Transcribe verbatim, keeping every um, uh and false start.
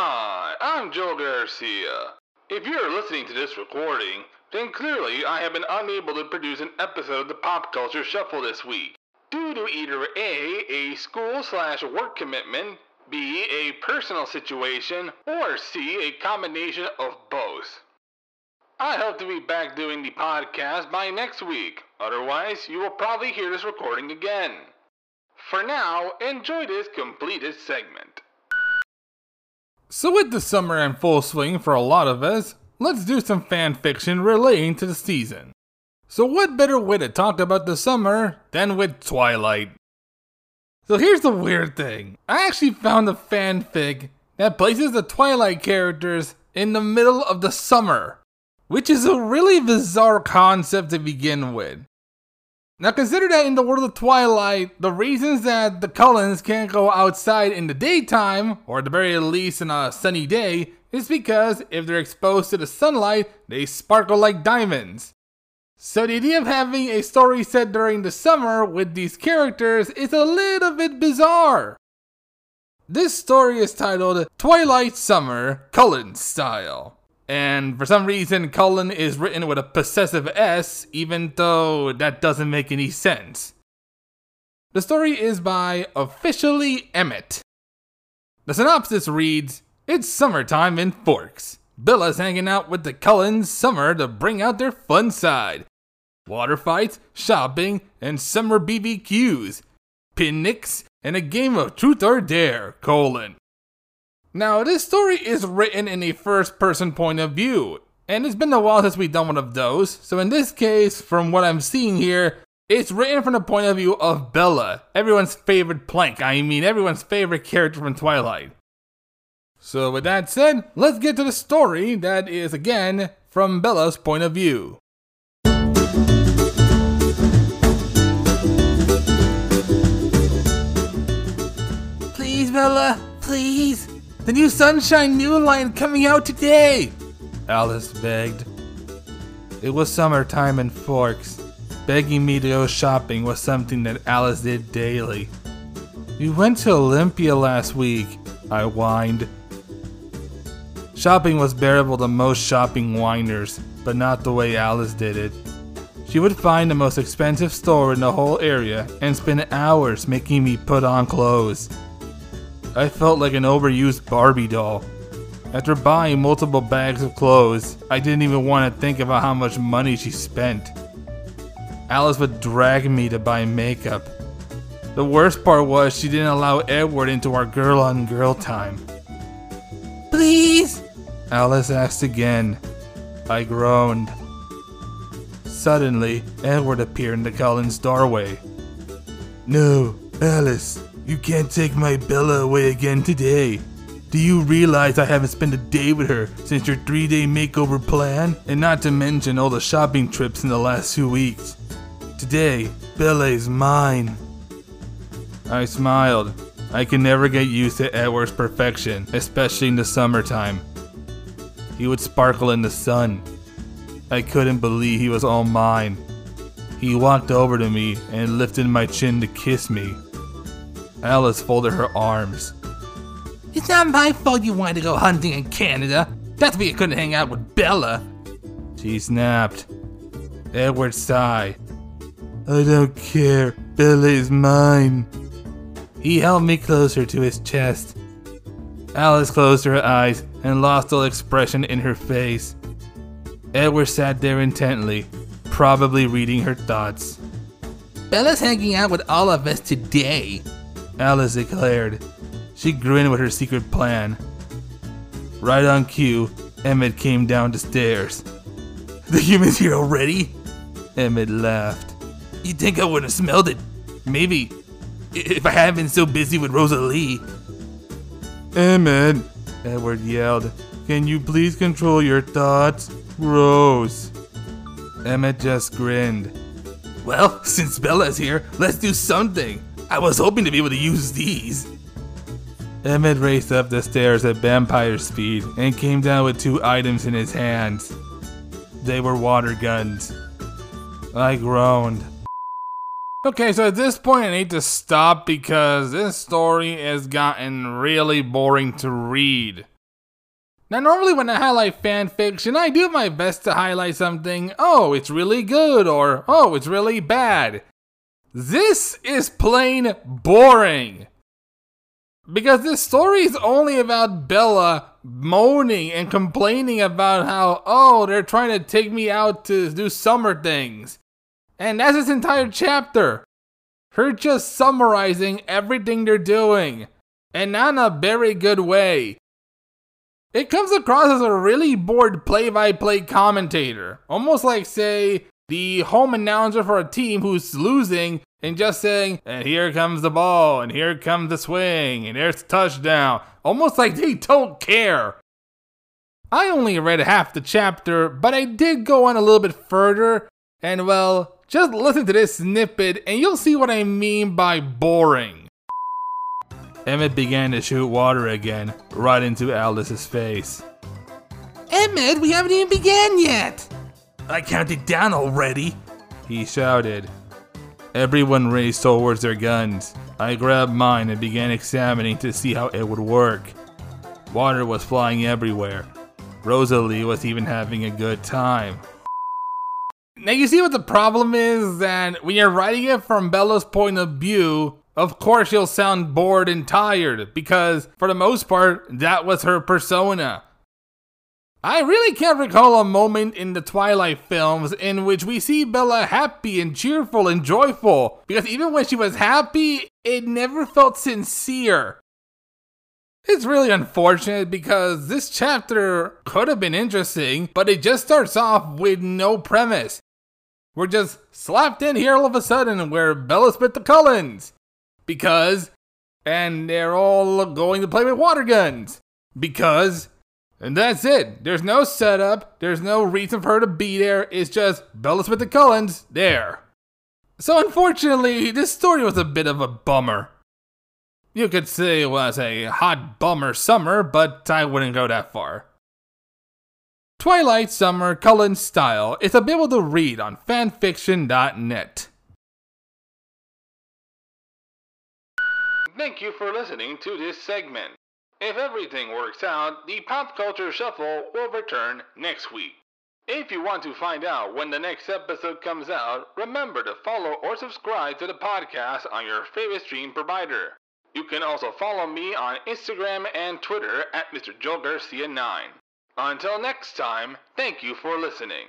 Hi, I'm Joe Garcia. If you're listening to this recording, then clearly I have been unable to produce an episode of the Pop Culture Shuffle this week, due to either A, a school-slash-work commitment, B, a personal situation, or C, a combination of both. I hope to be back doing the podcast by next week. Otherwise, you will probably hear this recording again. For now, enjoy this completed segment. So with the summer in full swing for a lot of us, let's do some fan fiction relating to the season. So what better way to talk about the summer than with Twilight? So here's the weird thing. I actually found a fanfic that places the Twilight characters in the middle of the summer, which is a really bizarre concept to begin with. Now consider that in the world of Twilight, the reasons that the Cullens can't go outside in the daytime, or at the very least on a sunny day, is because if they're exposed to the sunlight, they sparkle like diamonds. So the idea of having a story set during the summer with these characters is a little bit bizarre. This story is titled Twilight Summer, Cullen Style. And for some reason, Cullen is written with a possessive S, even though that doesn't make any sense. The story is by Officially Emmett. The synopsis reads, it's summertime in Forks. Bella's hanging out with the Cullens summer to bring out their fun side. Water fights, shopping, and summer B B Qs. Picnics, and a game of truth or dare, colon. Now, this story is written in a first-person point of view, and it's been a while since we've done one of those, so in this case, from what I'm seeing here, it's written from the point of view of Bella, everyone's favorite plank, I mean everyone's favorite character from Twilight. So with that said, let's get to the story that is, again, from Bella's point of view. Please, Bella, please. The new Sunshine New Line coming out today, Alice begged. It was summertime in Forks. Begging me to go shopping was something that Alice did daily. You went to Olympia last week, I whined. Shopping was bearable to most shopping whiners, but not the way Alice did it. She would find the most expensive store in the whole area and spend hours making me put on clothes. I felt like an overused Barbie doll. After buying multiple bags of clothes, I didn't even want to think about how much money she spent. Alice would drag me to buy makeup. The worst part was she didn't allow Edward into our girl-on-girl time. Please? Alice asked again. I groaned. Suddenly, Edward appeared in the Cullens' doorway. No, Alice. You can't take my Bella away again today. Do you realize I haven't spent a day with her since your three-day makeover plan? And not to mention all the shopping trips in the last two weeks. Today, Bella is mine. I smiled. I can never get used to Edward's perfection, especially in the summertime. He would sparkle in the sun. I couldn't believe he was all mine. He walked over to me and lifted my chin to kiss me. Alice folded her arms. It's not my fault you wanted to go hunting in Canada. That's why you couldn't hang out with Bella. She snapped. Edward sighed. I don't care. Bella is mine. He held me closer to his chest. Alice closed her eyes and lost all expression in her face. Edward sat there intently, probably reading her thoughts. Bella's hanging out with all of us today, Alice declared. She grinned with her secret plan. Right on cue, Emmett came down the stairs. The human's here already? Emmett laughed. You think I would have smelled it? Maybe. If I hadn't been so busy with Rosalie. Emmett, Edward yelled. Can you please control your thoughts? Gross. Emmett just grinned. Well, since Bella's here, let's do something. I was hoping to be able to use these. Emmett raced up the stairs at vampire speed and came down with two items in his hands. They were water guns. I groaned. Okay, so at this point I need to stop because this story has gotten really boring to read. Now normally when I highlight fan fiction, I do my best to highlight something, oh, it's really good, or oh, it's really bad. This is plain boring. Because this story is only about Bella moaning and complaining about how, oh, they're trying to take me out to do summer things. And that's this entire chapter. Her just summarizing everything they're doing. And not in a very good way. It comes across as a really bored play-by-play commentator. Almost like, say, the home announcer for a team who's losing and just saying, and here comes the ball, and here comes the swing, and there's a touchdown. Almost like they don't care. I only read half the chapter, but I did go on a little bit further. And well, just listen to this snippet and you'll see what I mean by boring. Emmett began to shoot water again, right into Alice's face. Emmett, we haven't even begun yet! I counted down already, he shouted. Everyone raced towards their guns. I grabbed mine and began examining to see how it would work. Water was flying everywhere. Rosalie was even having a good time. Now you see what the problem is, that when you're writing it from Bella's point of view, of course you'll sound bored and tired, because for the most part, that was her persona. I really can't recall a moment in the Twilight films in which we see Bella happy and cheerful and joyful, because even when she was happy, it never felt sincere. It's really unfortunate because this chapter could have been interesting, but it just starts off with no premise. We're just slapped in here all of a sudden where Bella split the Cullens. Because, and they're all going to play with water guns. Because... And that's it. There's no setup. There's no reason for her to be there. It's just Bella's with the Cullens there. So unfortunately, this story was a bit of a bummer. You could say it was a hot bummer summer, but I wouldn't go that far. Twilight Summer Cullens Style is available to read on fanfiction dot net. Thank you for listening to this segment. If everything works out, the Pop Culture Shuffle will return next week. If you want to find out when the next episode comes out, remember to follow or subscribe to the podcast on your favorite stream provider. You can also follow me on Instagram and Twitter at Mister Joel Garcia nine. Until next time, thank you for listening.